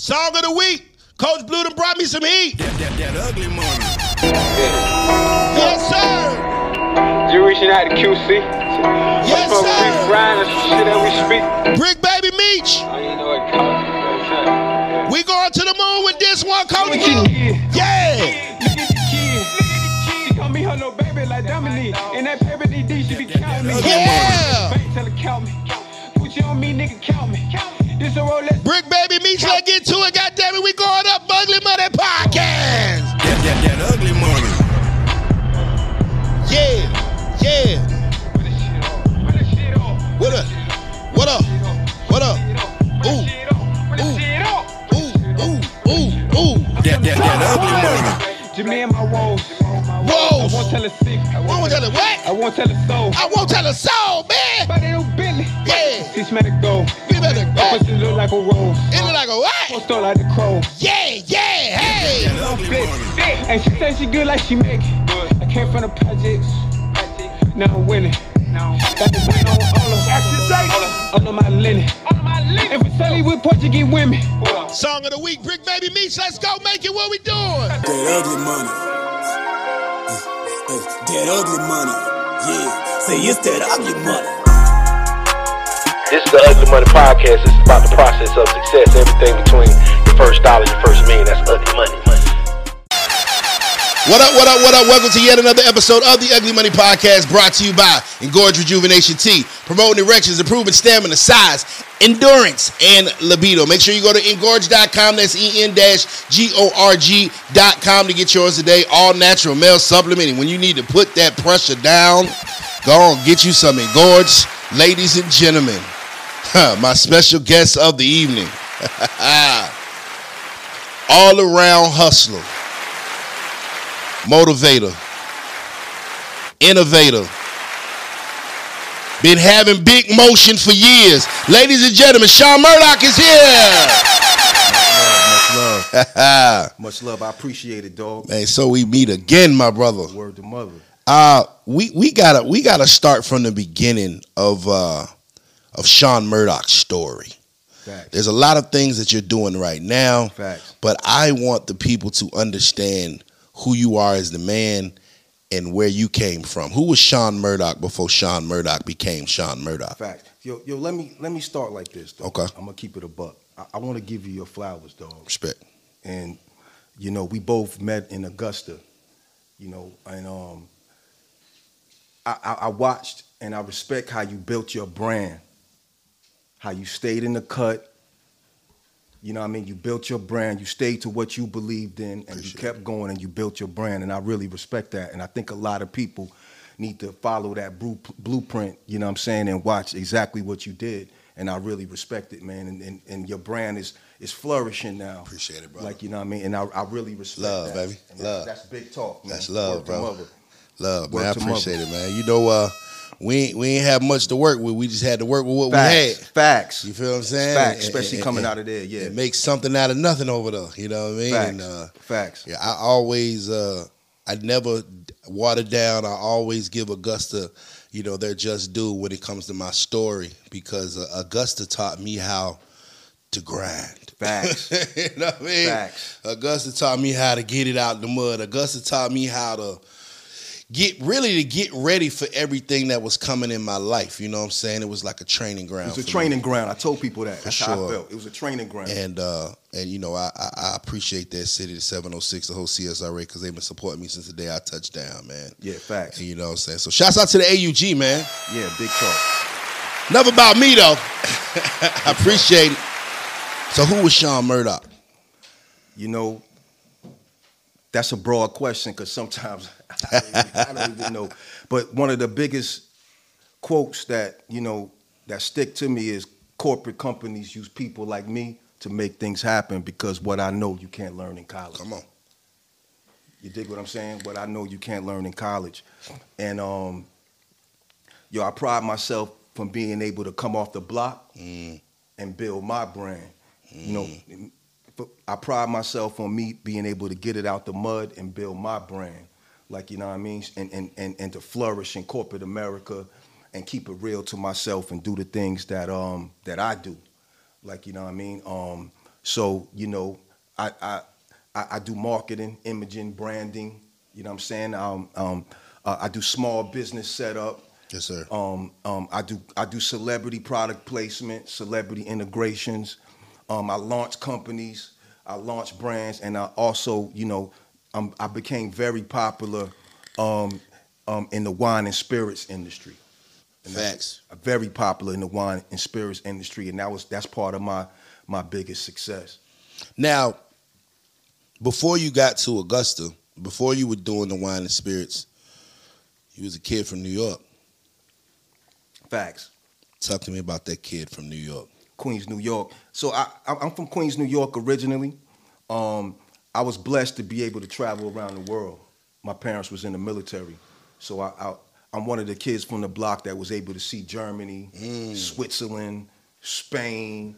Song of the week. Coach Blue done brought me some heat. That ugly money. Yeah. Yes, sir. You reaching out to QC? Yes, sir. Free frying and some shit that we speak. Brick Baby Meach. Oh, you know what, Coach. We going to the moon with this one, Coach Blue. Yeah. She call me her little baby like Dominique. And that baby DD, she be counting me. Yeah. Tell her count me. Put you on me, nigga, count me. Brick Baby Meach, let's get to it. God damn it, we going up Ugly Money Podcast. That ugly money. Yeah, yeah. Put the shit on. Put the shit on. What up? What up? What up? Ooh. Ooh. Ooh. Ooh. Ooh. That ugly money. Jimmy and my woes. I won't tell her sick. I won't tell her what? I won't tell her soul. I won't tell her soul, man. But they don't Billy. Yeah. Teach me to go. You better go. I to look like a rose. It look like a what? I start like the crow. Yeah, yeah, hey. Yeah, and she said she good like she make it. Good. I came from the projects. Now I'm winning. No. Got the win on all of them. All of my linen. And for Sully with Portuguese women. Song of the week, Brick Baby Meach. Let's go make it. What we doing? That ugly money. That ugly money. Yeah. Say it's that ugly money. This is the Ugly Money Podcast. It's about the process of success. Everything between the first dollar and the first million. That's ugly money. What up, what up, what up? Welcome to yet another episode of the Ugly Money Podcast, brought to you by EnGorge Rejuvenation Tea, promoting erections, improving stamina, size, endurance, and libido. Make sure you go to engorge.com, that's EN-GORG.com to get yours today. All natural male supplementing. When you need to put that pressure down, go on, get you some EnGorge. Ladies and gentlemen, my special guest of the evening, all-around hustler, motivator, innovator, been having big motion for years. Ladies and gentlemen, Shon Murdock is here. Much love. Much love. I appreciate it, dog. Man, so we meet again, my brother. Word to mother. We gotta start from the beginning of Shon Murdock's story. Facts. There's a lot of things that you're doing right now. Facts. But I want the people to understand who you are as the man and where you came from. Who was Shon Murdock before Shon Murdock became Shon Murdock? Facts. Yo, let me start like this, dog. Okay. I'm gonna keep it a buck. I want to give you your flowers, dog. Respect. And you know, we both met in Augusta. You know, and I watched and I respect how you built your brand, how you stayed in the cut. You know what I mean? You built your brand. You stayed to what you believed in, and appreciate you kept it going, and you built your brand. And I really respect that. And I think a lot of people need to follow that blueprint, you know what I'm saying, and watch exactly what you did. And I really respect it, man. And your brand is flourishing now. Appreciate it, bro. Like, you know what I mean? And I really respect love, that. Love, baby. And love. That's big talk, man. That's love, work, bro. Love, work, man. I appreciate it, man. You know, We ain't have much to work with. We just had to work with what facts, we had. Facts. You feel what I'm saying? Facts, especially coming out of there, yeah. It makes something out of nothing over there, you know what I mean? Facts. And, facts. Yeah, I always, I never water down. I always give Augusta, you know, their just due when it comes to my story, because Augusta taught me how to grind. Facts. You know what I mean? Facts. Augusta taught me how to get it out of the mud. Augusta taught me how to get ready for everything that was coming in my life. You know what I'm saying? It was like a training ground. It was a training ground. I told people that. That's how I felt. It was a training ground. And you know, I appreciate that city, the 706, the whole CSRA, because they've been supporting me since the day I touched down, man. Yeah, facts. And you know what I'm saying? So shouts out to the AUG, man. Yeah, big talk. Enough about me, though. I appreciate it. So who was Shon Murdock? You know, that's a broad question, because sometimes I don't even know. But one of the biggest quotes that, you know, that stick to me is corporate companies use people like me to make things happen, because what I know you can't learn in college. Come on. You dig what I'm saying? What I know you can't learn in college. And, yo, I pride myself from being able to come off the block and build my brand, you know. I pride myself on me being able to get it out the mud and build my brand, like, you know what I mean, and to flourish in corporate America and keep it real to myself and do the things that I do, like, you know what I mean. So, you know, I do marketing, imaging, branding, you know what I'm saying? I do small business setup. Yes, sir. I do celebrity product placement, celebrity integrations. I launch companies, I launch brands, and I also, you know, I became very popular in the wine and spirits industry. And facts. Very popular in the wine and spirits industry, and that's part of my biggest success. Now, before you got to Augusta, before you were doing the wine and spirits, you was a kid from New York. Facts. Talk to me about that kid from New York. Queens, New York. So I'm from Queens, New York originally. I was blessed to be able to travel around the world. My parents was in the military. So I'm one of the kids from the block that was able to see Germany, Switzerland, Spain,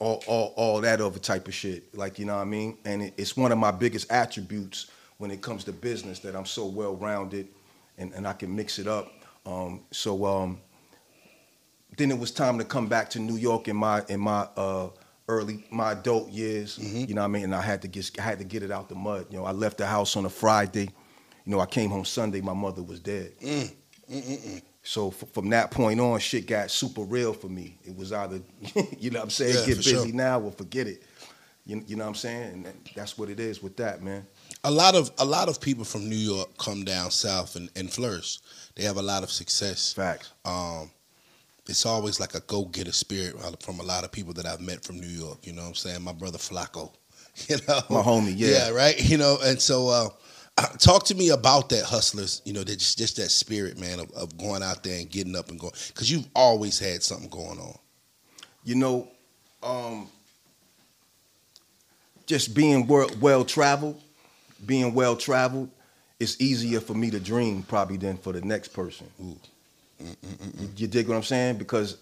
all that other type of shit. Like, you know what I mean? And it's one of my biggest attributes when it comes to business, that I'm so well-rounded and I can mix it up. Then it was time to come back to New York in my adult years. Mm-hmm. You know what I mean? And I had to get it out the mud. You know, I left the house on a Friday. You know, I came home Sunday. My mother was dead. So from that point on, shit got super real for me. It was either, you know what I'm saying, get busy now or forget it. You know what I'm saying? And that's what it is with that, man. A lot of people from New York come down south and flourish. They have a lot of success. Facts. It's always like a go-getter spirit from a lot of people that I've met from New York. You know what I'm saying? My brother Flacco, you know? My homie, yeah. Yeah, right? You know, and so talk to me about that hustlers, you know, just that spirit, man, of going out there and getting up and going. Because you've always had something going on. You know, just being well-traveled, it's easier for me to dream probably than for the next person. Ooh. You dig what I'm saying? Because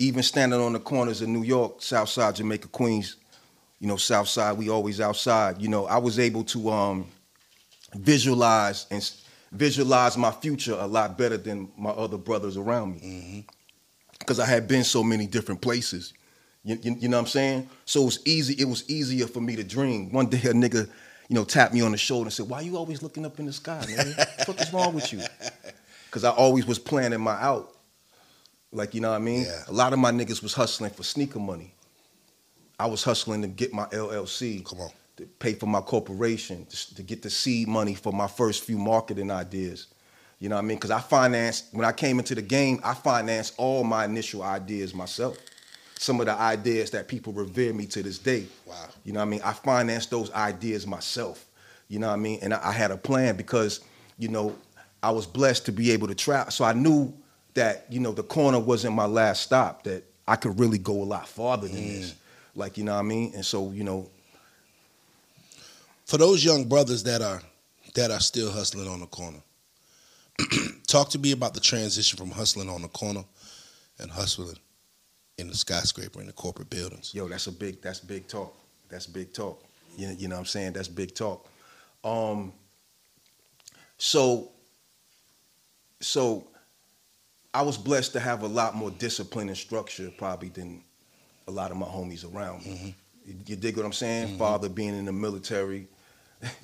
even standing on the corners of New York, Southside, Jamaica, Queens, you know, Southside, we always outside. You know, I was able to visualize my future a lot better than my other brothers around me. Because I had been so many different places. You know what I'm saying? So it was easier for me to dream. One day a nigga, you know, tapped me on the shoulder and said, "Why you always looking up in the sky, man? What the fuck is wrong with you?" Because I always was planning my out. Like, you know what I mean? Yeah. A lot of my niggas was hustling for sneaker money. I was hustling to get my LLC. Come on. To pay for my corporation, to get the seed money for my first few marketing ideas. You know what I mean? Because when I came into the game, I financed all my initial ideas myself. Some of the ideas that people revere me to this day. Wow. You know what I mean? I financed those ideas myself. You know what I mean? And I had a plan because, you know, I was blessed to be able to travel. So I knew that, you know, the corner wasn't my last stop, that I could really go a lot farther than this. Like, you know what I mean? And so, you know. For those young brothers that are still hustling on the corner, talk to me about the transition from hustling on the corner and hustling in the skyscraper, in the corporate buildings. Yo, that's big talk. That's big talk. You know what I'm saying? That's big talk. So I was blessed to have a lot more discipline and structure probably than a lot of my homies around me. You dig what I'm saying? Father being in the military,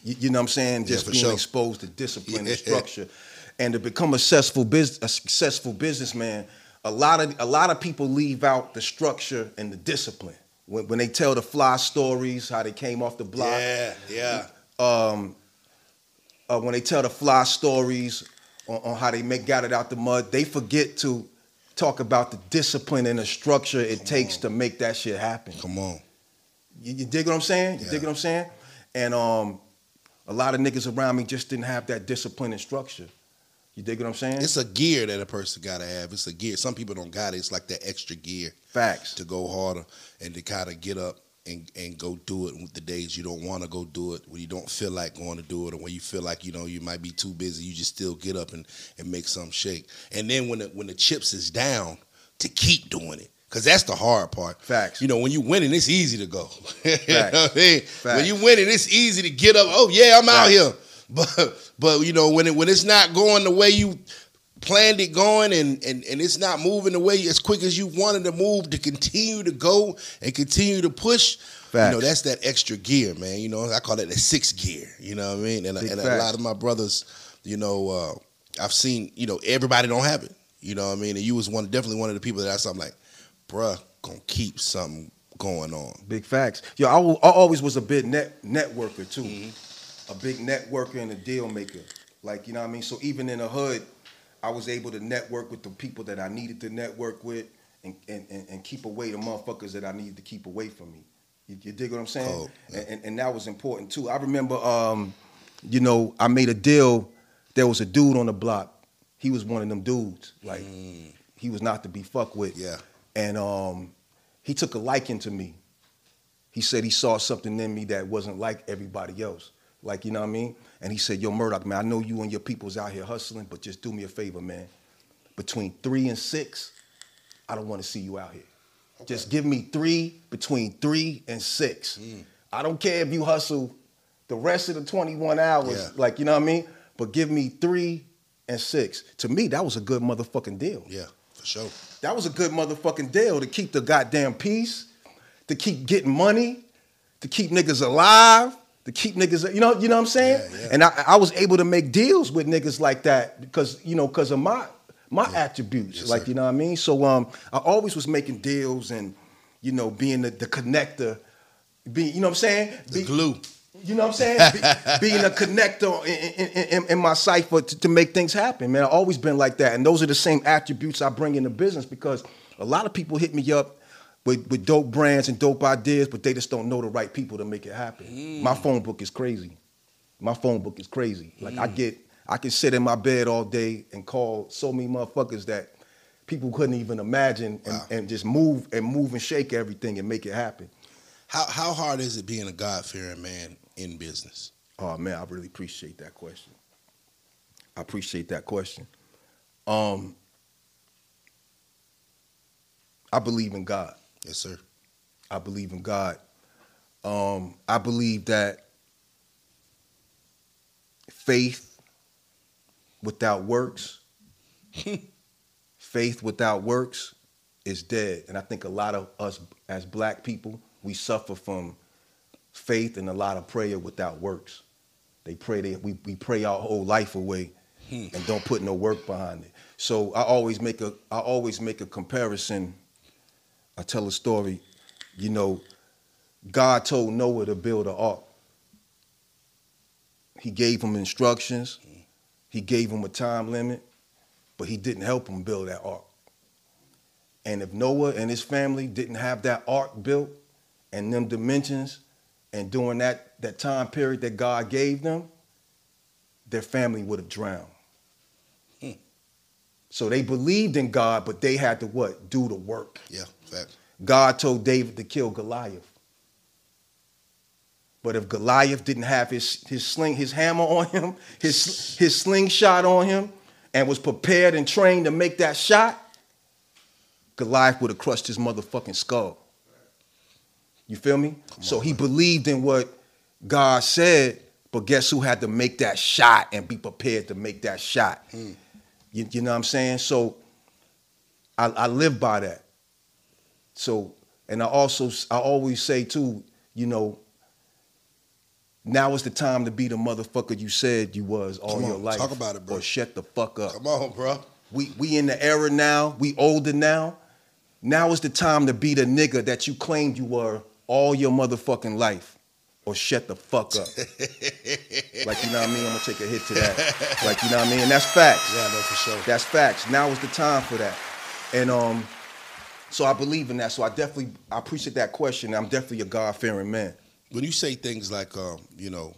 you know what I'm saying? Just being exposed to discipline and structure. And to become a successful businessman, a lot of people leave out the structure and the discipline. When they tell the fly stories, how they came off the block. When they tell the fly stories on how they got it out the mud, they forget to talk about the discipline and the structure it takes to make that shit happen. Come on. You dig what I'm saying? You dig what I'm saying? And a lot of niggas around me just didn't have that discipline and structure. You dig what I'm saying? It's a gear that a person got to have. It's a gear. Some people don't got it. It's like that extra gear. Facts. To go harder and to kind of get up and go do it with the days you don't want to go do it, when you don't feel like going to do it, or when you feel like, you know, you might be too busy, you just still get up and make something shake. And then when the chips is down, to keep doing it. Because that's the hard part. Facts. You know, when you winning, it's easy to go. Facts. You know what I mean? Facts. When you winning, it's easy to get up. Oh, yeah, I'm out here. But you know, when it's not going the way you planned it going, and it's not moving the way as quick as you wanted to move, to continue to go and continue to push, Facts. You know, that's that extra gear, man. You know, I call it the sixth gear. You know what I mean? And a lot of my brothers, you know, I've seen, you know, everybody don't have it. You know what I mean? And you was definitely one of the people that I saw. I'm like, bruh, gonna keep something going on. Big facts. Yo, I always was a big networker too. Mm-hmm. A big networker and a deal maker. Like, you know what I mean? So even in the hood, I was able to network with the people that I needed to network with and keep away the motherfuckers that I needed to keep away from me. You dig what I'm saying? Oh, yeah. And that was important too. I remember, you know, I made a deal. There was a dude on the block. He was one of them dudes. Like, he was not to be fucked with. Yeah. And he took a liking to me. He said he saw something in me that wasn't like everybody else. Like, you know what I mean? And he said, yo, Murdock, man, I know you and your people's out here hustling, but just do me a favor, man. Between 3 and 6, I don't want to see you out here. Okay. Just give me between 3 and 6. Mm. I don't care if you hustle the rest of the 21 hours. Yeah. Like, you know what I mean? But give me 3 and 6. To me, that was a good motherfucking deal. Yeah, for sure. That was a good motherfucking deal to keep the goddamn peace, to keep getting money, to keep niggas alive. To keep niggas, you know what I'm saying? Yeah, yeah. And I was able to make deals with niggas like that because, you know, because of my attributes. Yes, like, sir. You know what I mean? So I always was making deals and, you know, being the connector, you know what I'm saying? The glue. You know what I'm saying? Being a connector in my cipher to make things happen, man. I've always been like that. And those are the same attributes I bring in the business because a lot of people hit me up with dope brands and dope ideas, but they just don't know the right people to make it happen. Mm. My phone book is crazy. My phone book is crazy. Like, I can sit in my bed all day and call so many motherfuckers that people couldn't even imagine and just move and shake everything and make it happen. How hard is it being a God-fearing man in business? Oh, man, I really appreciate that question. I appreciate that question. I believe in God. Yes, sir. I believe in God. I believe that faith without works, is dead. And I think a lot of us as black people, we suffer from faith and a lot of prayer without works. We pray our whole life away and don't put no work behind it. So I always make a comparison. I tell a story, you know, God told Noah to build an ark. He gave him instructions. He gave him a time limit, but he didn't help him build that ark. And if Noah and his family didn't have that ark built and them dimensions and during that time period that God gave them, their family would have drowned. So they believed in God, but they had to what? Do the work. Yeah, fact. God told David to kill Goliath. But if Goliath didn't have his hammer on him, his slingshot on him, and was prepared and trained to make that shot, Goliath would have crushed his motherfucking skull. You feel me? So he believed in what God said, but guess who had to make that shot and be prepared to make that shot? Hmm. You know what I'm saying? So I live by that. So, and I always say too, you know, now is the time to be the motherfucker you said you was all your life. Talk about it, bro. Or shut the fuck up. Come on, bro. We in the era now. We older now. Now is the time to be the nigga that you claimed you were all your motherfucking life. Or shut the fuck up. Like, you know what I mean? I'm gonna take a hit to that. Like, you know what I mean? And that's facts. Yeah, no, for sure. That's facts. Now is the time for that. And so I believe in that. So I appreciate that question. I'm definitely a God-fearing man. When you say things like, you know,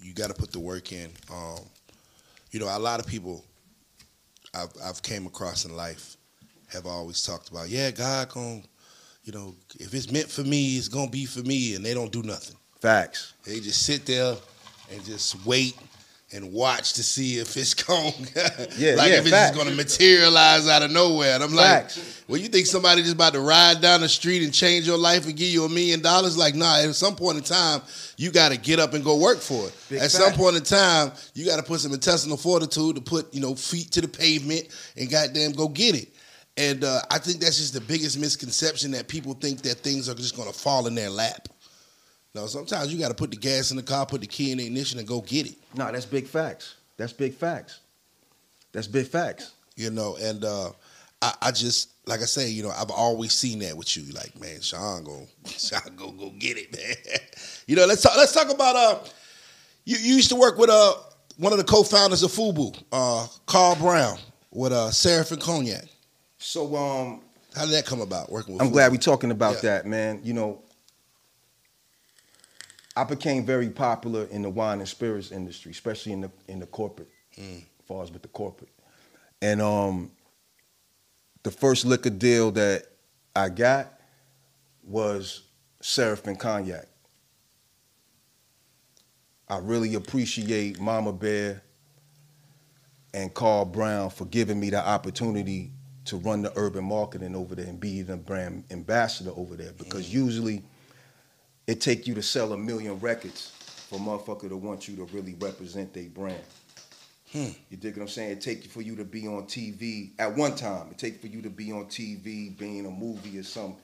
you gotta put the work in, you know, a lot of people I've came across in life have always talked about, yeah, God gonna, you know, if it's meant for me, it's gonna be for me, and they don't do nothing. Facts. They just sit there and just wait and watch to see if it's going if it's just gonna materialize out of nowhere. And I'm like, well, you think somebody just about to ride down the street and change your life and give you $1 million? Like, nah, at some point in time, you gotta get up and go work for it. Some point in time, you gotta put some intestinal fortitude to put, you know, feet to the pavement and goddamn go get it. And I think that's just the biggest misconception, that people think that things are just going to fall in their lap. No, sometimes you got to put the gas in the car, put the key in the ignition, and go get it. No, that's big facts. That's big facts. That's big facts. You know, and I just, like I say, you know, I've always seen that with you. Like, man, Shon go get it, man. You know, let's talk about, you used to work with one of the co-founders of FUBU, Carl Brown, with Seraph and Cognac. So, how did that come about, working with FUBU? I'm glad we're talking about that, man. You know, I became very popular in the wine and spirits industry, especially in the corporate, as far as with the corporate. And the first liquor deal that I got was Seraph and Cognac. I really appreciate Mama Bear and Carl Brown for giving me the opportunity to run the urban marketing over there and be the brand ambassador over there, because usually it take you to sell 1 million records for motherfucker to want you to really represent their brand. You dig what I'm saying? It take for you to be on TV at one time. It take for you to be on TV, being a movie or some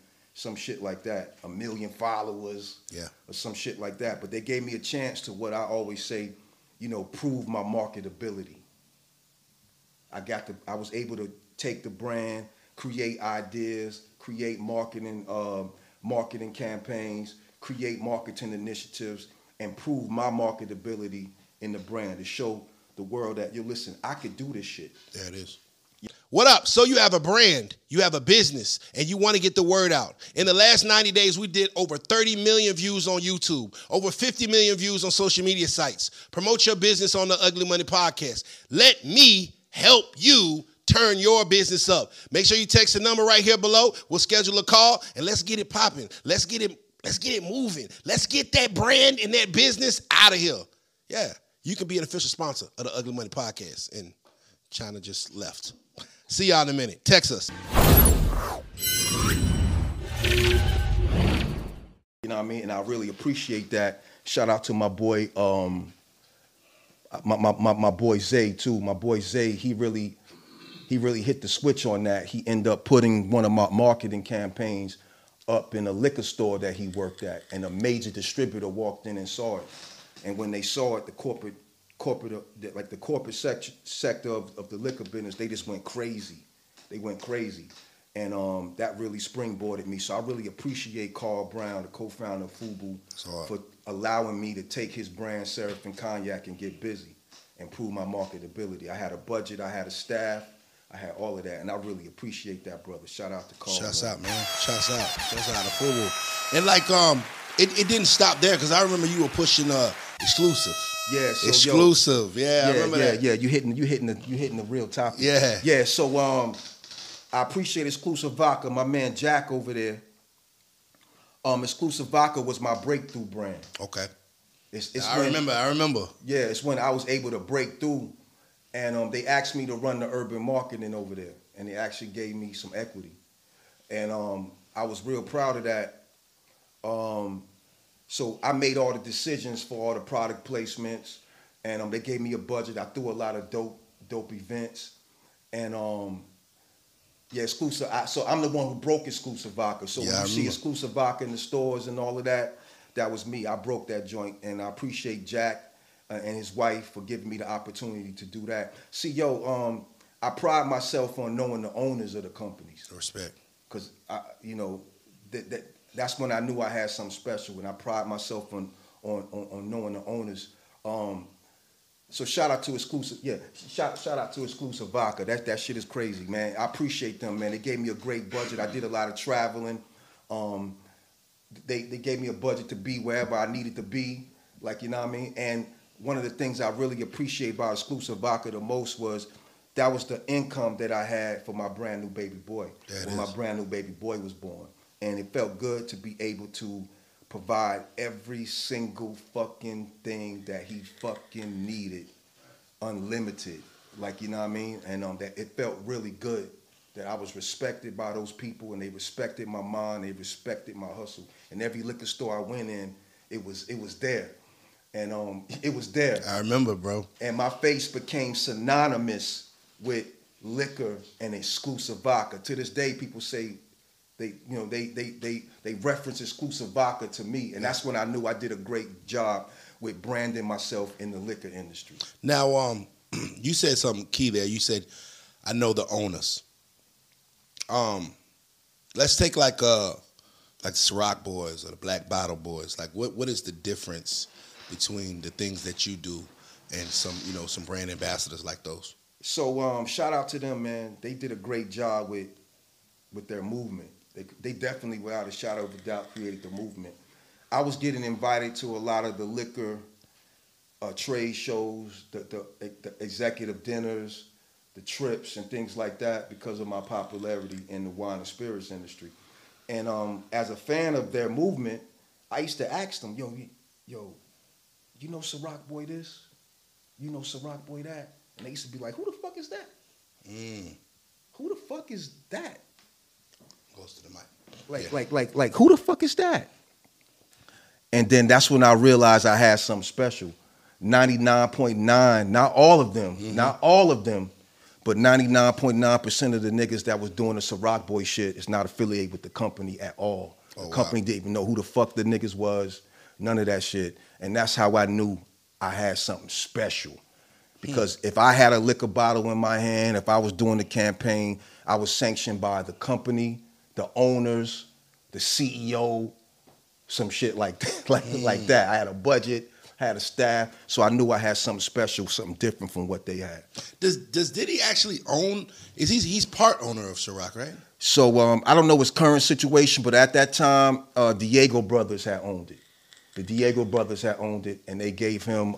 shit like that. 1 million followers, or some shit like that. But they gave me a chance to, what I always say, you know, prove my marketability. I was able to take the brand, create ideas, create marketing campaigns, create marketing initiatives, and prove my marketability in the brand to show the world that, yo, listen, I could do this shit. There it is. What up? So you have a brand, you have a business, and you want to get the word out. In the last 90 days, we did over 30 million views on YouTube, over 50 million views on social media sites. Promote your business on the Ugly Money Podcast. Let me help you turn your business up. Make sure you text the number right here below. We'll schedule a call, and let's get it popping. Let's get it moving. Let's get that brand and that business out of here. Yeah. You can be an official sponsor of the Ugly Money Podcast. And China just left. See y'all in a minute. Text us. You know what I mean? And I really appreciate that. Shout out to my boy, my boy Zay too. My boy Zay, he really hit the switch on that. He ended up putting one of my marketing campaigns up in a liquor store that he worked at, and a major distributor walked in and saw it. And when they saw it, the corporate sector of the liquor business, they just went crazy. They went crazy. And that really springboarded me. So I really appreciate Carl Brown, the co-founder of FUBU, for allowing me to take his brand, Seraph and Cognac, and get busy and prove my marketability. I had a budget, I had a staff, I had all of that. And I really appreciate that, brother. Shout out to Carl. Shouts out to FUBU. And like, it didn't stop there, because I remember you were pushing Exclusive. Yeah, so Exclusive. I remember that. Yeah, you hitting the real topic. Yeah. Yeah, so I appreciate Exclusive Vodka, my man Jack over there. Exclusive Vodka was my breakthrough brand. Okay. I remember. Yeah, it's when I was able to break through, and they asked me to run the urban marketing over there, and they actually gave me some equity. And I was real proud of that. So I made all the decisions for all the product placements, and they gave me a budget. I threw a lot of dope events, and Exclusive. So I'm the one who broke Exclusive Vodka. So when you see Exclusive Vodka in the stores and all of that, that was me. I broke that joint, and I appreciate Jack and his wife for giving me the opportunity to do that. See, yo, I pride myself on knowing the owners of the companies. Respect. Because that's when I knew I had something special, and I pride myself on knowing the owners. So shout out to Exclusive, shout out to Exclusive Vodka. That shit is crazy, man. I appreciate them, man. They gave me a great budget. I did a lot of traveling. They gave me a budget to be wherever I needed to be, like, you know what I mean? And one of the things I really appreciate about Exclusive Vodka the most was that was the income that I had for my brand new baby boy. My brand new baby boy was born. And it felt good to be able to provide every single fucking thing that he fucking needed, unlimited. Like, you know what I mean? And that it felt really good that I was respected by those people, and they respected my mind, they respected my hustle. And every liquor store I went in, it was there. And it was there. I remember, bro. And my face became synonymous with liquor, and Exclusive Vodka. To this day, people say they reference Exclusive Vodka to me, and that's when I knew I did a great job with branding myself in the liquor industry. Now, you said something key there. You said, I know the owners. Let's take like Ciroc Boys or the Black Bottle Boys. Like, what is the difference between the things that you do and some brand ambassadors like those? So shout out to them, man. They did a great job with their movement. They definitely, without a shadow of a doubt, created the movement. I was getting invited to a lot of the liquor trade shows, the executive dinners, the trips and things like that because of my popularity in the wine and spirits industry. And as a fan of their movement, I used to ask them, yo, you know Ciroc Boy this? You know Ciroc Boy that? And they used to be like, who the fuck is that? Mm. Who the fuck is that? Goes to the mic. Like, who the fuck is that? And then that's when I realized I had something special. 99.9, not all of them, mm-hmm. But 99.9% of the niggas that was doing the Ciroc Boy shit is not affiliated with the company at all. The company didn't even know who the fuck the niggas was, none of that shit. And that's how I knew I had something special. Because if I had a liquor bottle in my hand, if I was doing the campaign, I was sanctioned by the company, the owners, the CEO, some shit like that. Like that. I had a budget, had a staff, so I knew I had something special, something different from what they had. Does Diddy actually own? Is he's part owner of Ciroc, right? So I don't know his current situation, but at that time, Diego Brothers had owned it. The Diego Brothers had owned it, and they gave him.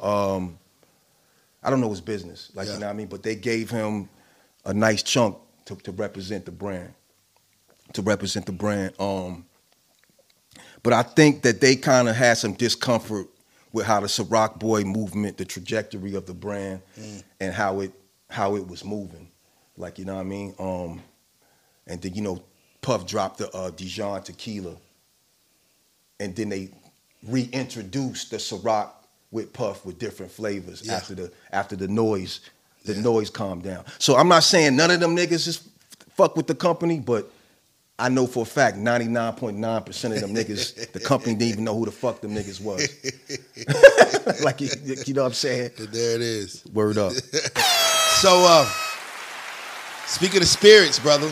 I don't know his business, you know what I mean? But they gave him a nice chunk to represent the brand. But I think that they kind of had some discomfort with how the Ciroc Boy movement, the trajectory of the brand, and how it was moving. Like, you know what I mean? And then, Puff dropped the Dijon tequila. And then they reintroduced the Ciroc with Puff with different flavors after the noise calmed down. So I'm not saying none of them niggas just fuck with the company, but I know for a fact 99.9% of them niggas, the company didn't even know who the fuck them niggas was. You know what I'm saying? There it is. Word up. So speaking of spirits, brother,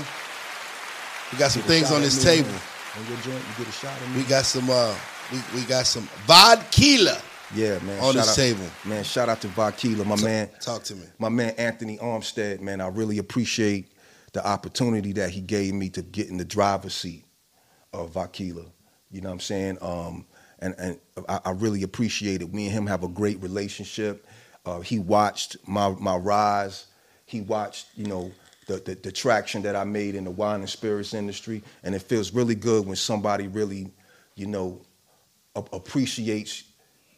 we got some things on this table. When you're drunk, you get a shot at me. We got some Vakila. Yeah, man. On this table. Man, shout out to Vakila, my man. Talk to me. My man, Anthony Armstead, man. I really appreciate the opportunity that he gave me to get in the driver's seat of Vakila. You know what I'm saying? And I really appreciate it. Me and him have a great relationship. He watched my rise. He watched, the traction that I made in the wine and spirits industry. And it feels really good when somebody really, appreciates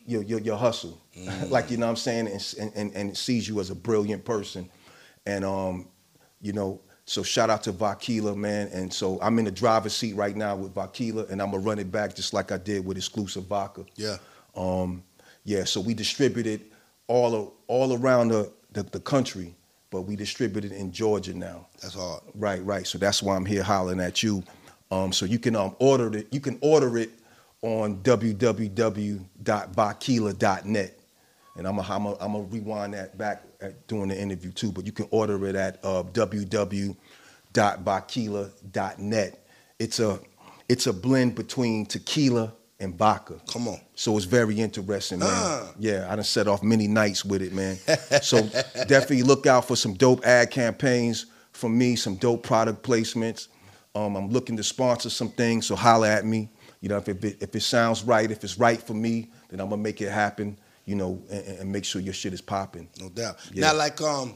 your hustle, you know what I'm saying, and sees you as a brilliant person. And, so shout out to Vakila, man. And so I'm in the driver's seat right now with Vakila, and I'm going to run it back just like I did with Exclusive Vodka. Yeah. So we distributed all around the country, but we distributed in Georgia now. That's hard. Right. So that's why I'm here hollering at you. So you can order it on www.vakila.net. And I'm gonna rewind that back during the interview too, but you can order it at www.vakila.net. It's a blend between tequila and vodka. Come on. So it's very interesting, man. Yeah, I done set off many nights with it, man. So definitely look out for some dope ad campaigns from me, some dope product placements. I'm looking to sponsor some things, so holler at me. If it sounds right, if it's right for me, then I'm gonna make it happen. And make sure your shit is popping. No doubt. Yeah. Now,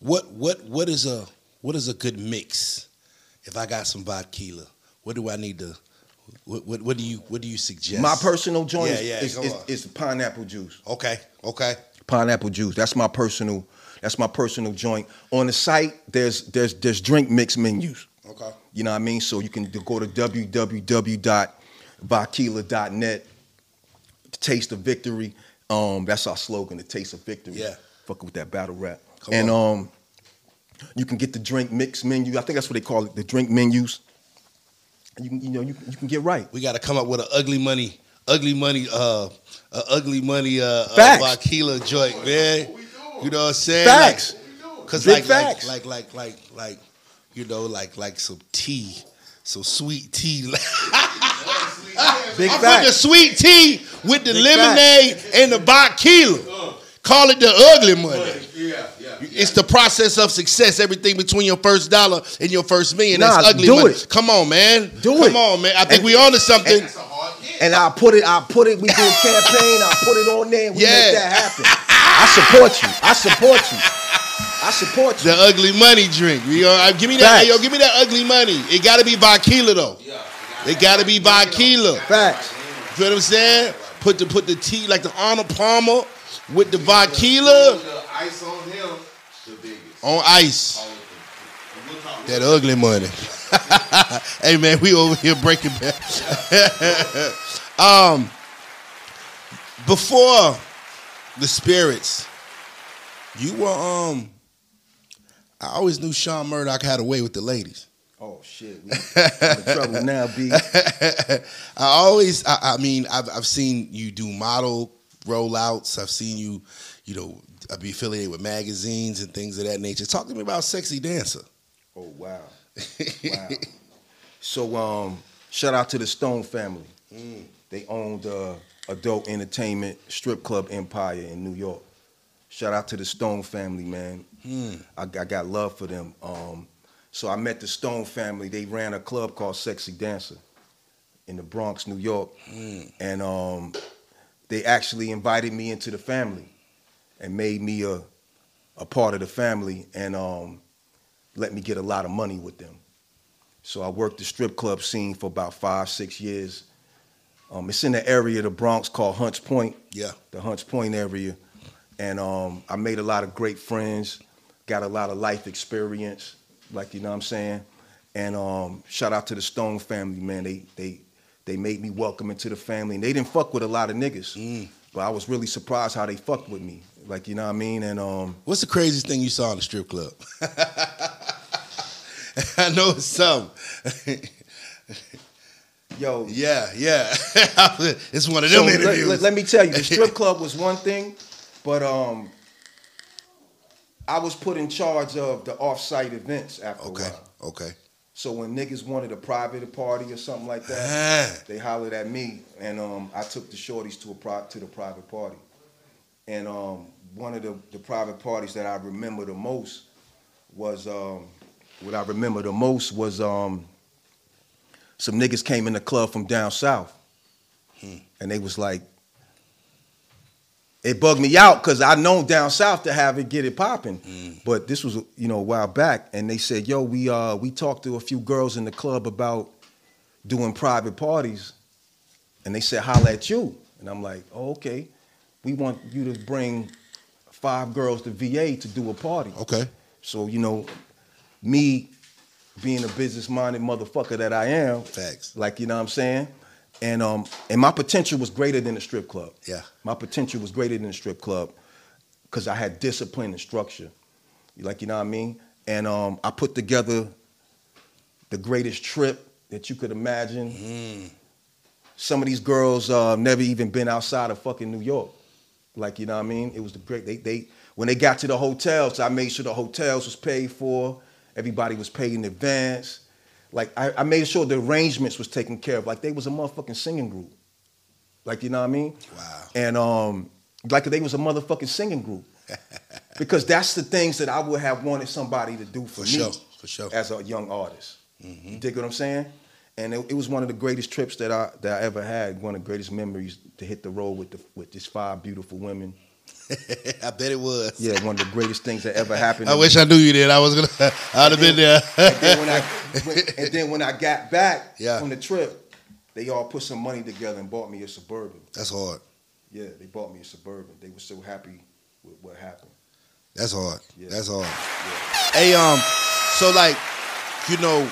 what is a good mix? If I got some Vakila, what do I need to? What do you suggest? My personal joint is pineapple juice. Okay. Pineapple juice. That's my personal joint. On the site, there's drink mix menus. Okay. You know what I mean? So you can go to www.vakila.net, Taste of Victory. That's our slogan, the Taste of Victory. Yeah. Fucking with that battle rap. Come on. You can get the drink mix menu. I think that's what they call it, the drink menus. You can, you can get right. We got to come up with an ugly money Vakila joint, man. You know what I'm saying? Facts. Because like some tea, some sweet tea. Big I put the sweet tea with the lemonade and the Vakila. Call it the ugly money. Yeah. It's the process of success. Everything between your first dollar and your first million. That's ugly money. Come on, man. Come on, man. I think we onto something. That's a hard hit. And I put it. We do a campaign. I put it on there. And we make that happen. I support you. The ugly money drink. Give me that. Hey, yo, give me that ugly money. It got to be Vakila though. Yeah. It got to be Vakila. Facts. You know what I'm saying? Put the tea like the Arnold Palmer. With the Vakila, ice on him, the biggest. On ice, that ugly money. Hey man, we over here breaking back. Before the Spirits, you were I always knew Shon Murdock had a way with the ladies. Oh shit, I'm in trouble now, B. I've seen you do model rollouts. I've seen you, be affiliated with magazines and things of that nature. Talk to me about Sexy Dancer. Oh wow. So shout out to the Stone family. They owned adult entertainment strip club empire in New York. Shout out to the Stone family, man. I got love for them. So I met the Stone family. They ran a club called Sexy Dancer in the Bronx, New York. And they actually invited me into the family and made me a part of the family and let me get a lot of money with them. So I worked the strip club scene for about 5-6 years. It's in the area of the Bronx called Hunts Point. Yeah. The Hunts Point area. And I made a lot of great friends, got a lot of life experience, like, you know what I'm saying? And shout out to the Stone family, man. They made me welcome into the family, and they didn't fuck with a lot of niggas. But I was really surprised how they fucked with me. Like, you know what I mean? And what's the craziest thing you saw in the strip club? I know it's something. Yo. Yeah. It's one of them interviews. Let me tell you, the strip club was one thing, but I was put in charge of the off-site events after a while. Okay. So when niggas wanted a private party or something like that, they hollered at me, and I took the shorties to the private party. And one of the private parties that I remember the most was some niggas came in the club from down south, and they was like, it bugged me out because I known down south to have it get it popping. But this was, a while back. And they said, yo, we talked to a few girls in the club about doing private parties. And they said, holla at you. And I'm like, oh, okay. We want you to bring 5 girls to VA to do a party. Okay. So, me being a business-minded motherfucker that I am. Facts. Like, you know what I'm saying? And my potential was greater than the strip club. Yeah. My potential was greater than the strip club because I had discipline and structure. Like, you know what I mean? And I put together the greatest trip that you could imagine. Some of these girls never even been outside of fucking New York. Like, you know what I mean? It was the great, when they got to the hotels, I made sure the hotels was paid for, everybody was paid in advance. Like, I made sure the arrangements was taken care of. Like, they was a motherfucking singing group. Like, you know what I mean? Wow. And, they was a motherfucking singing group. Because that's the things that I would have wanted somebody to do for me. For sure. As a young artist. You dig what I'm saying? And it was one of the greatest trips that I ever had. One of the greatest memories to hit the road with these 5 beautiful women. I bet it was. Yeah, one of the greatest things that ever happened. I wish I knew you then. I'd have been there. and then when I got back from the trip, they all put some money together and bought me a Suburban. That's hard. Yeah, they bought me a Suburban. They were so happy with what happened. That's hard. Yeah. That's hard. Yeah. Hey, so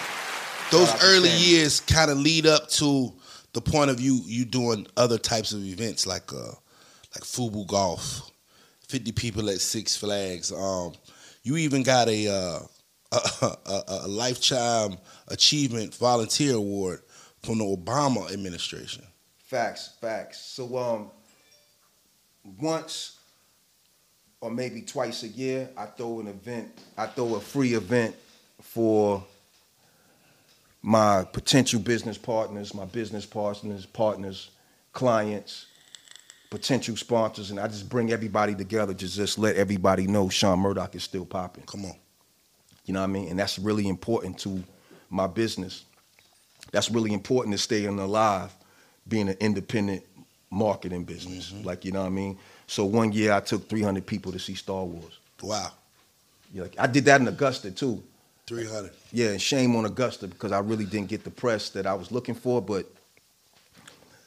those early years kind of lead up to the point of you doing other types of events like FUBU golf, 50 people at Six Flags. You even got a a lifetime achievement volunteer award from the Obama administration. Facts, facts. So once or maybe twice a year, I throw an event. I throw a free event for my potential business partners, partners, clients, potential sponsors, and I just bring everybody together to just let everybody know Shon Murdock is still popping. Come on. You know what I mean? And that's really important to my business. That's really important to staying alive, being an independent marketing business. Mm-hmm. Like, you know what I mean? So one year I took 300 people to see Star Wars. Wow. Like, I did that in Augusta too. 300. Yeah, and shame on Augusta because I really didn't get the press that I was looking for, but,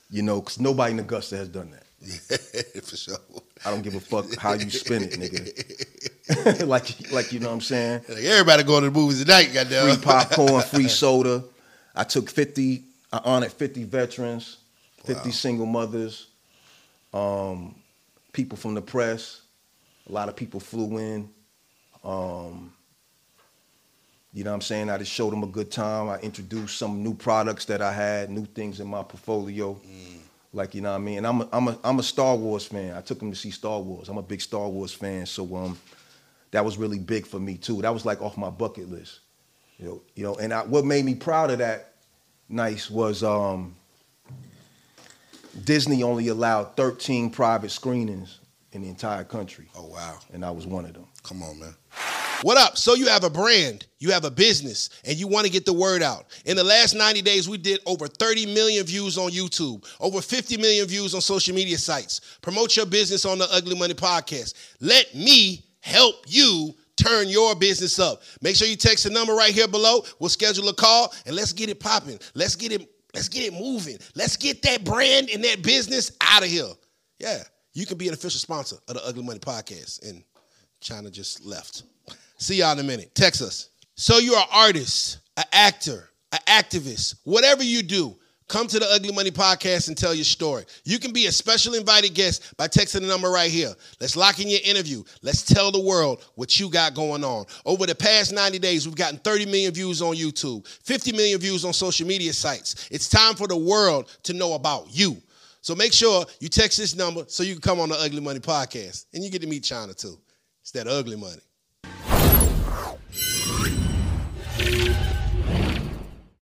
you know, because nobody in Augusta has done that. Yeah, for sure. I don't give a fuck how you spin it, nigga. like you know what I'm saying? Like everybody going to the movies tonight, goddamn. Free popcorn, free soda. I took 50, I honored 50 veterans, 50 single mothers, people from the press. A lot of people flew in. You know what I'm saying? I just showed them a good time. I introduced some new products that I had, new things in my portfolio. Mm. Like, you know what I mean? And I'm a Star Wars fan. I took them to see Star Wars. I'm a big Star Wars fan. So that was really big for me too. That was like off my bucket list. You know, and what made me proud of that nice was Disney only allowed 13 private screenings in the entire country. Oh wow. And I was one of them. Come on, man. What up? So you have a brand, you have a business, and you want to get the word out. In the last 90 days, we did over 30 million views on YouTube, over 50 million views on social media sites. Promote your business on the Ugly Money Podcast. Let me help you turn your business up. Make sure you text the number right here below. We'll schedule a call, and let's get it popping. Let's get it moving. Let's get that brand and that business out of here. Yeah, you can be an official sponsor of the Ugly Money Podcast. And China just left. See y'all in a minute. Text us. So you're an artist, an actor, an activist, whatever you do, come to the Ugly Money Podcast and tell your story. You can be a special invited guest by texting the number right here. Let's lock in your interview. Let's tell the world what you got going on. Over the past 90 days, we've gotten 30 million views on YouTube, 50 million views on social media sites. It's time for the world to know about you. So make sure you text this number so you can come on the Ugly Money Podcast. And you get to meet China too. It's that ugly money.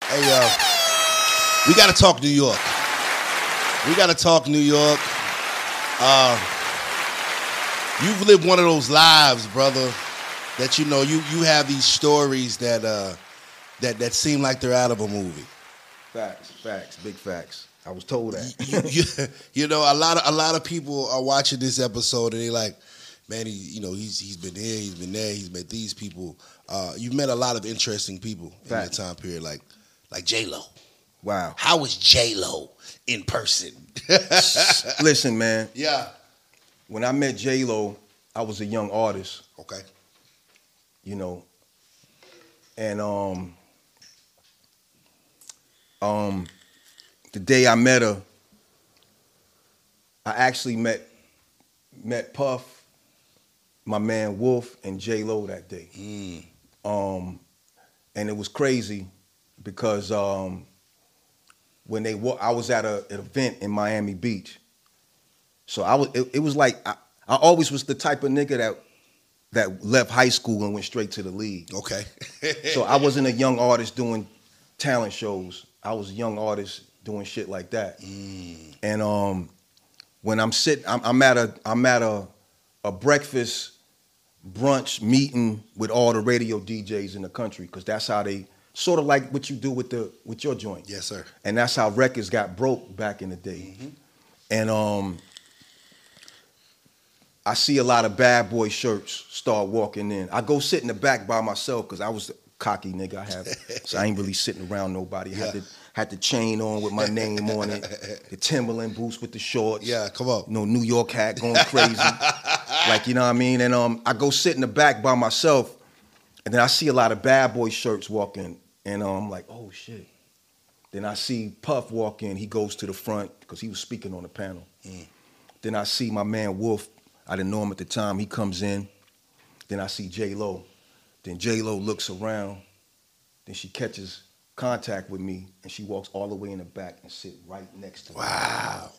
Hey, yo, we got to talk New York. We got to talk New York. You've lived one of those lives, brother, that, you know, you have these stories that that seem like they're out of a movie. Facts, facts, big facts. I was told that. You know, a lot of people are watching this episode and they're like, man, he's been here, he's been there, he's met these people. You've met a lot of interesting people in that time period, like J Lo. Wow, how was J Lo in person? Listen, man. Yeah. When I met J Lo, I was a young artist. Okay. You know, and the day I met her, I actually met Puff, my man Wolf, and J Lo that day. Mm. And it was crazy because when they I was at an event in Miami Beach. So it was like I always was the type of nigga that left high school and went straight to the league. Okay. So I wasn't a young artist doing talent shows. I was a young artist doing shit like that. Mm. And when I'm sitting, I'm at a breakfast brunch meeting with all the radio DJs in the country, because that's how they sort of like what you do with your joint. Yes, sir. And that's how records got broke back in the day. Mm-hmm. And I see a lot of bad boy shirts start walking in. I go sit in the back by myself because I was a cocky nigga. So I ain't really sitting around nobody. Yeah. Had the chain on with my name on it, the Timberland boots with the shorts. Yeah, come on. You know, New York hat going crazy. Like, you know what I mean? And I go sit in the back by myself, and then I see a lot of bad boy shirts walking, and I'm like, oh, shit. Then I see Puff walk in. He goes to the front because he was speaking on the panel. Mm. Then I see my man Wolf. I didn't know him at the time. He comes in. Then I see J Lo. Then J Lo looks around. Then she catches contact with me, and she walks all the way in the back and sit right next to me. Wow.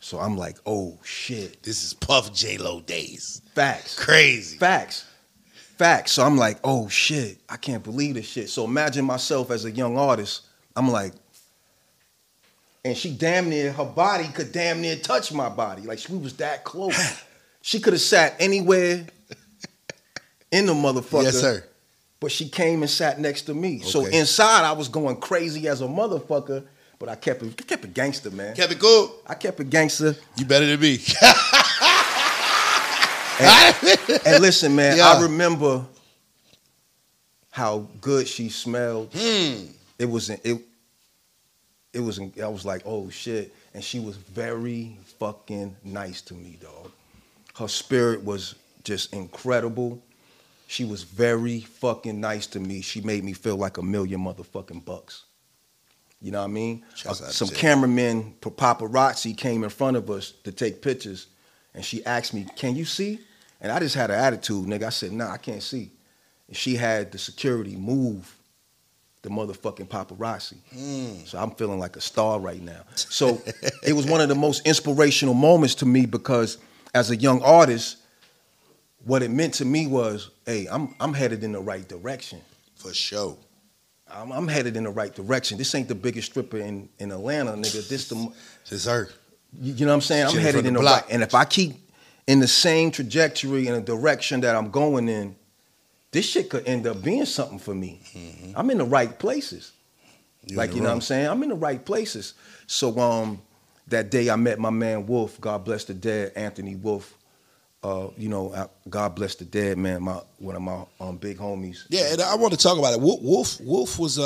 So I'm like, oh shit. This is Puff J Lo days. Facts. Crazy. Facts. Facts. So I'm like, oh shit. I can't believe this shit. So imagine myself as a young artist. I'm like, and she damn near, her body could damn near touch my body. Like we was that close. She could have sat anywhere in the motherfucker. Yes, sir. But she came and sat next to me. Okay. So inside, I was going crazy as a motherfucker, but I kept it gangster, man. Kept it cool. I kept it gangster. You better than me. and listen, man, yeah. I remember how good she smelled. Mm. I was like, oh shit. And she was very fucking nice to me, dog. Her spirit was just incredible. She was very fucking nice to me. She made me feel like $1 million motherfucking bucks. You know what I mean? Some cameramen, paparazzi came in front of us to take pictures, and she asked me, can you see? And I just had an attitude, nigga. I said, nah, I can't see. And she had the security move the motherfucking paparazzi. Mm. So I'm feeling like a star right now. So it was one of the most inspirational moments to me because as a young artist, what it meant to me was, hey, I'm headed in the right direction. For sure. I'm headed in the right direction. This ain't the biggest stripper in Atlanta, nigga. This her. You know what I'm saying? I'm headed in the right. And if I keep in the same trajectory and the direction that I'm going in, this shit could end up being something for me. Mm-hmm. I'm in the right places. You know what I'm saying? I'm in the right places. So that day I met my man Wolf, God bless the dead, Anthony Wolf. God bless the dead, man. One of my big homies. Yeah, and I want to talk about it. Wolf was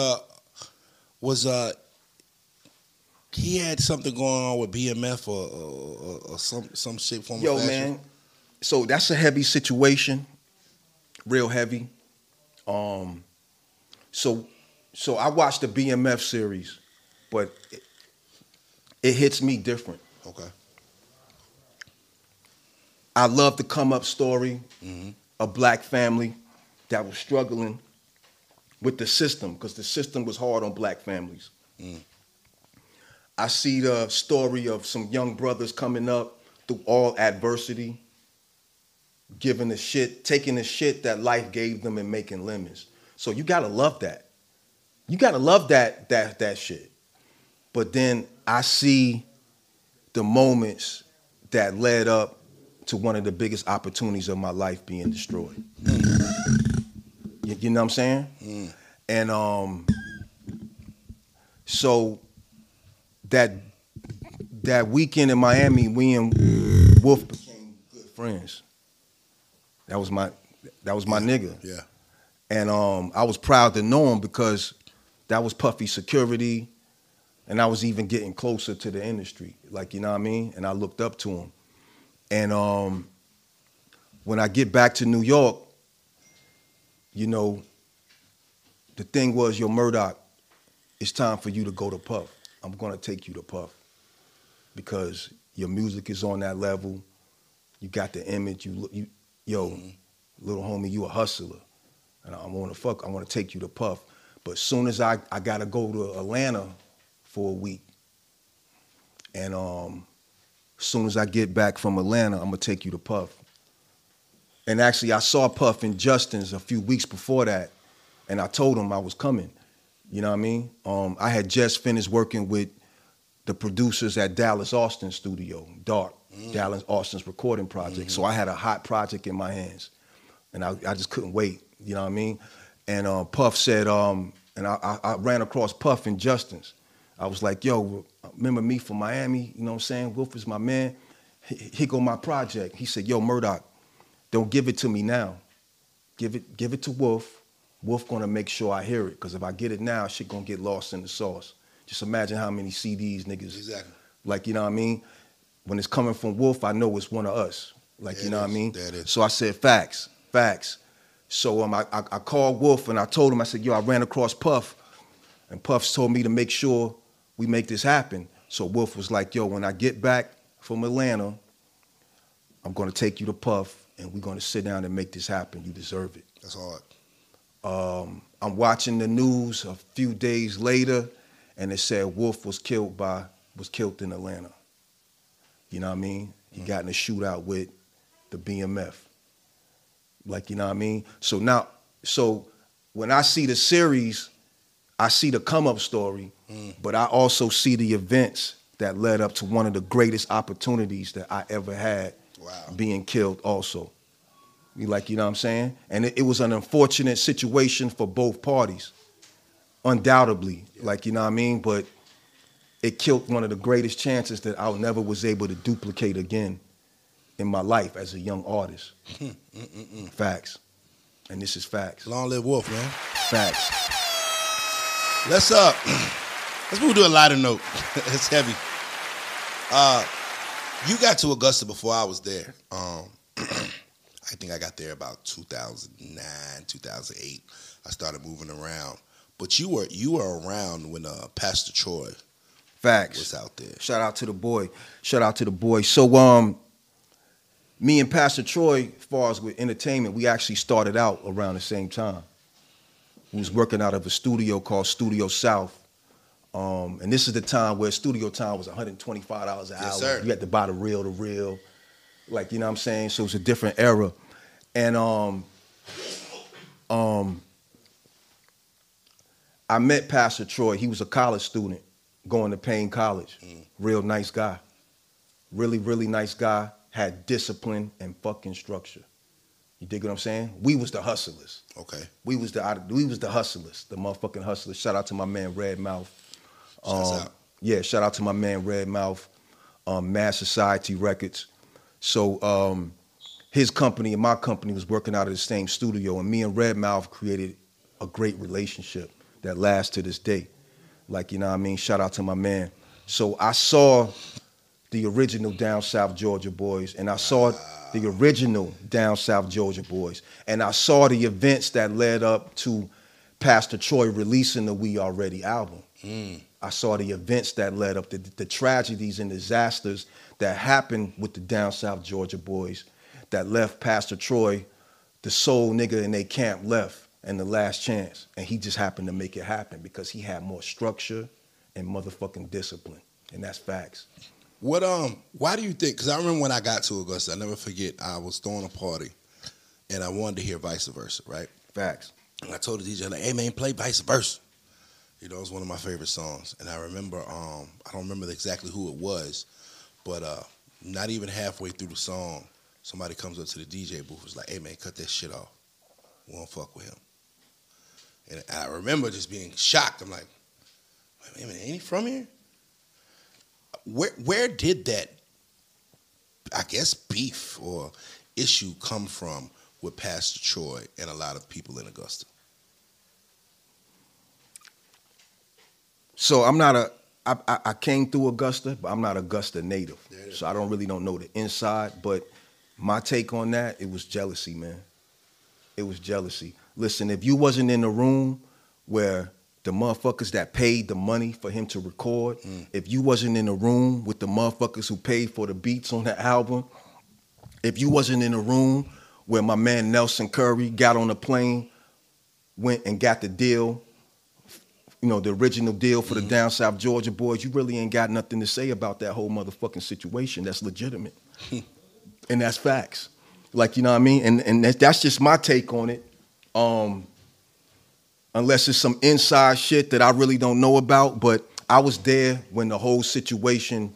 he had something going on with BMF or some shit form. Yo, fashion. Man. So that's a heavy situation, real heavy. So I watched the BMF series, but it hits me different. Okay. I love the come-up story, mm-hmm. a black family that was struggling with the system because the system was hard on black families. Mm. I see the story of some young brothers coming up through all adversity, taking the shit that life gave them and making lemons. So you gotta love that. You gotta love that shit. But then I see the moments that led up to one of the biggest opportunities of my life being destroyed. You know what I'm saying? Mm. And so that weekend in Miami, we and Wolf became good friends. That was my nigga. Yeah. And I was proud to know him because that was Puffy security, and I was even getting closer to the industry. Like, you know what I mean? And I looked up to him. And when I get back to New York, you know, the thing was, yo, Murdock, it's time for you to go to Puff. I'm going to take you to Puff because your music is on that level. You got the image. Mm-hmm. Little homie, you a hustler. And I want to take you to Puff. But as soon as I got to go to Atlanta for a week, and as soon as I get back from Atlanta, I'm going to take you to Puff. And actually, I saw Puff and Justin's a few weeks before that, and I told him I was coming. You know what I mean? I had just finished working with the producers at Dallas Austin Studio, Dark, Dallas Austin's recording project. Mm-hmm. So I had a hot project in my hands, and I just couldn't wait. You know what I mean? And Puff said, and I ran across Puff and Justin's. I was like, yo, remember me from Miami? You know what I'm saying? Wolf is my man. He go my project. He said, yo, Murdock, don't give it to me now. Give it to Wolf. Wolf gonna make sure I hear it, because if I get it now, shit gonna get lost in the sauce. Just imagine how many CDs niggas. Exactly. Like, you know what I mean? When it's coming from Wolf, I know it's one of us. Like, you know what I mean? So I said, facts. So I called Wolf and I told him, I said, yo, I ran across Puff, and Puff's told me to make sure we make this happen. So Wolf was like, yo, when I get back from Atlanta, I'm going to take you to Puff. and we're going to sit down and make this happen. You deserve it. That's hard. I'm watching the news a few days later, and it said Wolf was killed in Atlanta. You know what I mean? He got in a shootout with the BMF. Like, you know what I mean? So now, so when I see the series, I see the come-up story, but I also see the events that led up to one of the greatest opportunities that I ever had, being killed also. Like, you know what I'm saying? And it was an unfortunate situation for both parties, undoubtedly. Yeah. Like, you know what I mean? But it killed one of the greatest chances that I never was able to duplicate again in my life as a young artist. Facts. And this is facts. Long live Wolf, man. Facts. Let's move to a lighter note. It's heavy. You got to Augusta before I was there. I think I got there about 2009, 2008. I started moving around. But you were around when Pastor Troy Facts. Was out there. Shout out to the boy. Shout out to the boy. So me and Pastor Troy, as far as with entertainment, we actually started out around the same time. We was working out of a studio called Studio South. And this is the time where studio time was $125 an hour. Yes, sir. You had to buy the reel. Like, you know what I'm saying? So it's a different era. And I met Pastor Troy. He was a college student going to Payne College. Real nice guy. Really, really nice guy. Had discipline and fucking structure. You dig what I'm saying? We was the hustlers. Okay. We was the hustlers, the motherfucking hustlers. Shout out to my man Red Mouth. Yeah, shout out to my man Red Mouth, Mad Society Records. So his company and my company was working out of the same studio, and me and Red Mouth created a great relationship that lasts to this day. Like, you know what I mean? Shout out to my man. So I saw the original Down South Georgia Boys, and I saw the original Down South Georgia Boys, and I saw the events that led up to Pastor Troy releasing the We Already album. I saw the events that led up, the tragedies and disasters that happened with the Down South Georgia Boys that left Pastor Troy, the sole nigga in their camp left, and the last chance. And he just happened to make it happen because he had more structure and motherfucking discipline. And that's facts. What, why do you think, because I remember when I got to Augusta, I never forget, I was throwing a party and I wanted to hear Vice Versa, right? Facts. And I told the DJ, like, hey man, play Vice Versa. You know, it was one of my favorite songs. And I remember, I don't remember exactly who it was, but not even halfway through the song, somebody comes up to the DJ booth and was like, hey man, cut that shit off. We don't fuck with him. And I remember just being shocked. I'm like, wait a minute, ain't he from here? Where did that, I guess, beef or issue come from with Pastor Troy and a lot of people in Augusta? So I'm not I came through Augusta, but I'm not Augusta native. So I don't know the inside, but my take on that, it was jealousy, man. It was jealousy. Listen, if you wasn't in the room where the motherfuckers that paid the money for him to record, if you wasn't in the room with the motherfuckers who paid for the beats on the album, if you wasn't in the room where my man Nelson Curry got on a plane, went and got the deal, you know, the original deal for the Down South Georgia Boys, you really ain't got nothing to say about that whole motherfucking situation. That's legitimate. And that's facts. Like, you know what I mean? And that's just my take on it. Unless it's some inside shit that I really don't know about, but I was there when the whole situation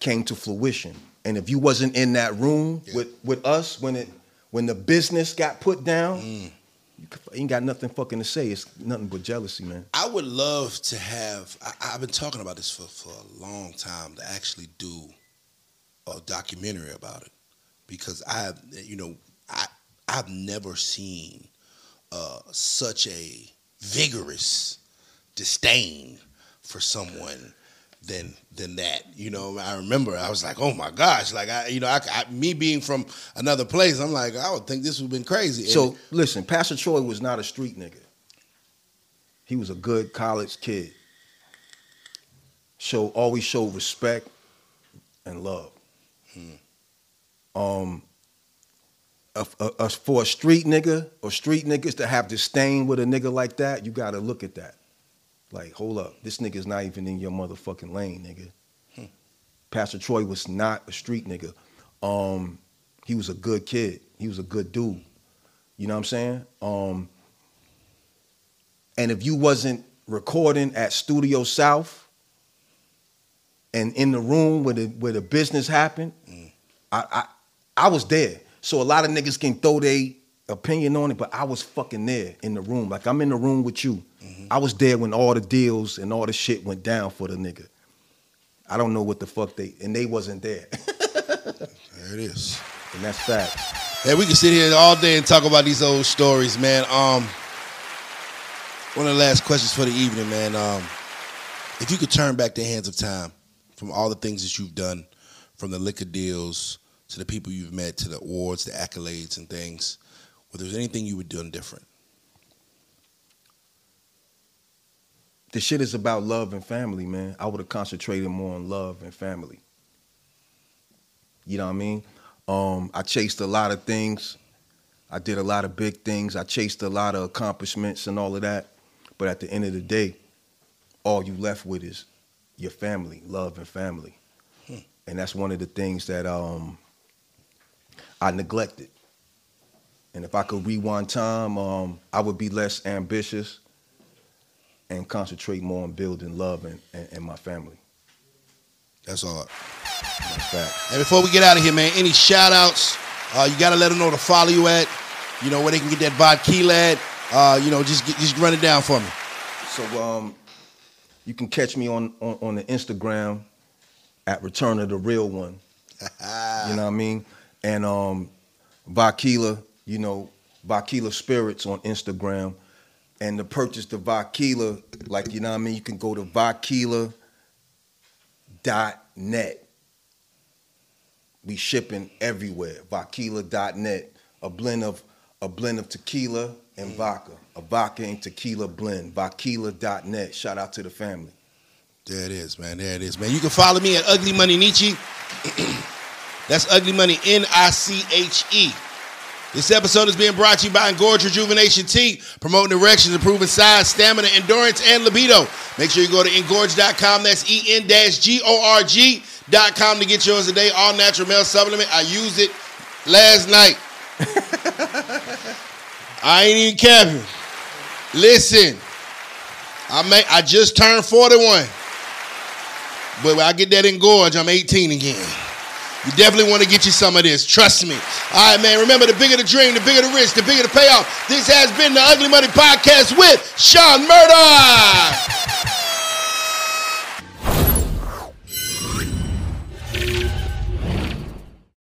came to fruition. And if you wasn't in that room with us when the business got put down, you ain't got nothing fucking to say. It's nothing but jealousy, man. I would love to have, I've been talking about this for a long time, to actually do a documentary about it. Because I've never seen such a vigorous disdain for someone than that. You know, I remember I was like, oh my gosh, like me being from another place, I'm like, I would think this would have been crazy. So listen, Pastor Troy was not a street nigga. He was a good college kid. Always showed respect and love. for a street nigga or street niggas to have disdain with a nigga like that, you gotta look at that. Like, hold up, this nigga's not even in your motherfucking lane, nigga. Pastor Troy was not a street nigga. He was a good kid. He was a good dude. You know what I'm saying? And if you wasn't recording at Studio South and in the room where the business happened, I was there. So a lot of niggas can throw their opinion on it, but I was fucking there in the room. Like, I'm in the room with you. I was there when all the deals and all the shit went down for the nigga. I don't know what the fuck they wasn't there. There it is. And that's facts. Hey, we can sit here all day and talk about these old stories, man. One of the last questions for the evening, man. If you could turn back the hands of time from all the things that you've done, from the liquor deals to the people you've met, to the awards, the accolades and things, was there anything you would do different? The shit is about love and family, man. I would have concentrated more on love and family. You know what I mean? I chased a lot of things. I did a lot of big things. I chased a lot of accomplishments and all of that. But at the end of the day, all you left with is your family, love and family. And that's one of the things that I neglected. And if I could rewind time, I would be less ambitious and concentrate more on building love and my family. That's all. That's fact. And before we get out of here, man, any shout outs? You got to let them know to follow you at, you know, where they can get that Vakila at. You know, just run it down for me. So you can catch me on the Instagram at Return of the Real One. You know what I mean? And Vakila, you know, Vakila Spirits on Instagram. And to purchase the Vakila, like, you know what I mean, you can go to Vakila.net. We shipping everywhere. Vakila.net. A blend of tequila and vodka. A vodka and tequila blend. Vakila.net. Shout out to the family. There it is, man. There it is, man. You can follow me at Ugly Money Nietzsche. That's Ugly Money Niche. This episode is being brought to you by EnGorge Rejuvenation Tea, promoting erections, improving size, stamina, endurance, and libido. Make sure you go to engorge.com. That's engorg.com to get yours today. All natural male supplement. I used it last night. I ain't even capping. Listen, I just turned 41, but when I get that EnGorge, I'm 18 again. You definitely want to get you some of this. Trust me. All right, man. Remember, the bigger the dream, the bigger the risk, the bigger the payoff. This has been the Ugly Money Podcast with Shon Murdock.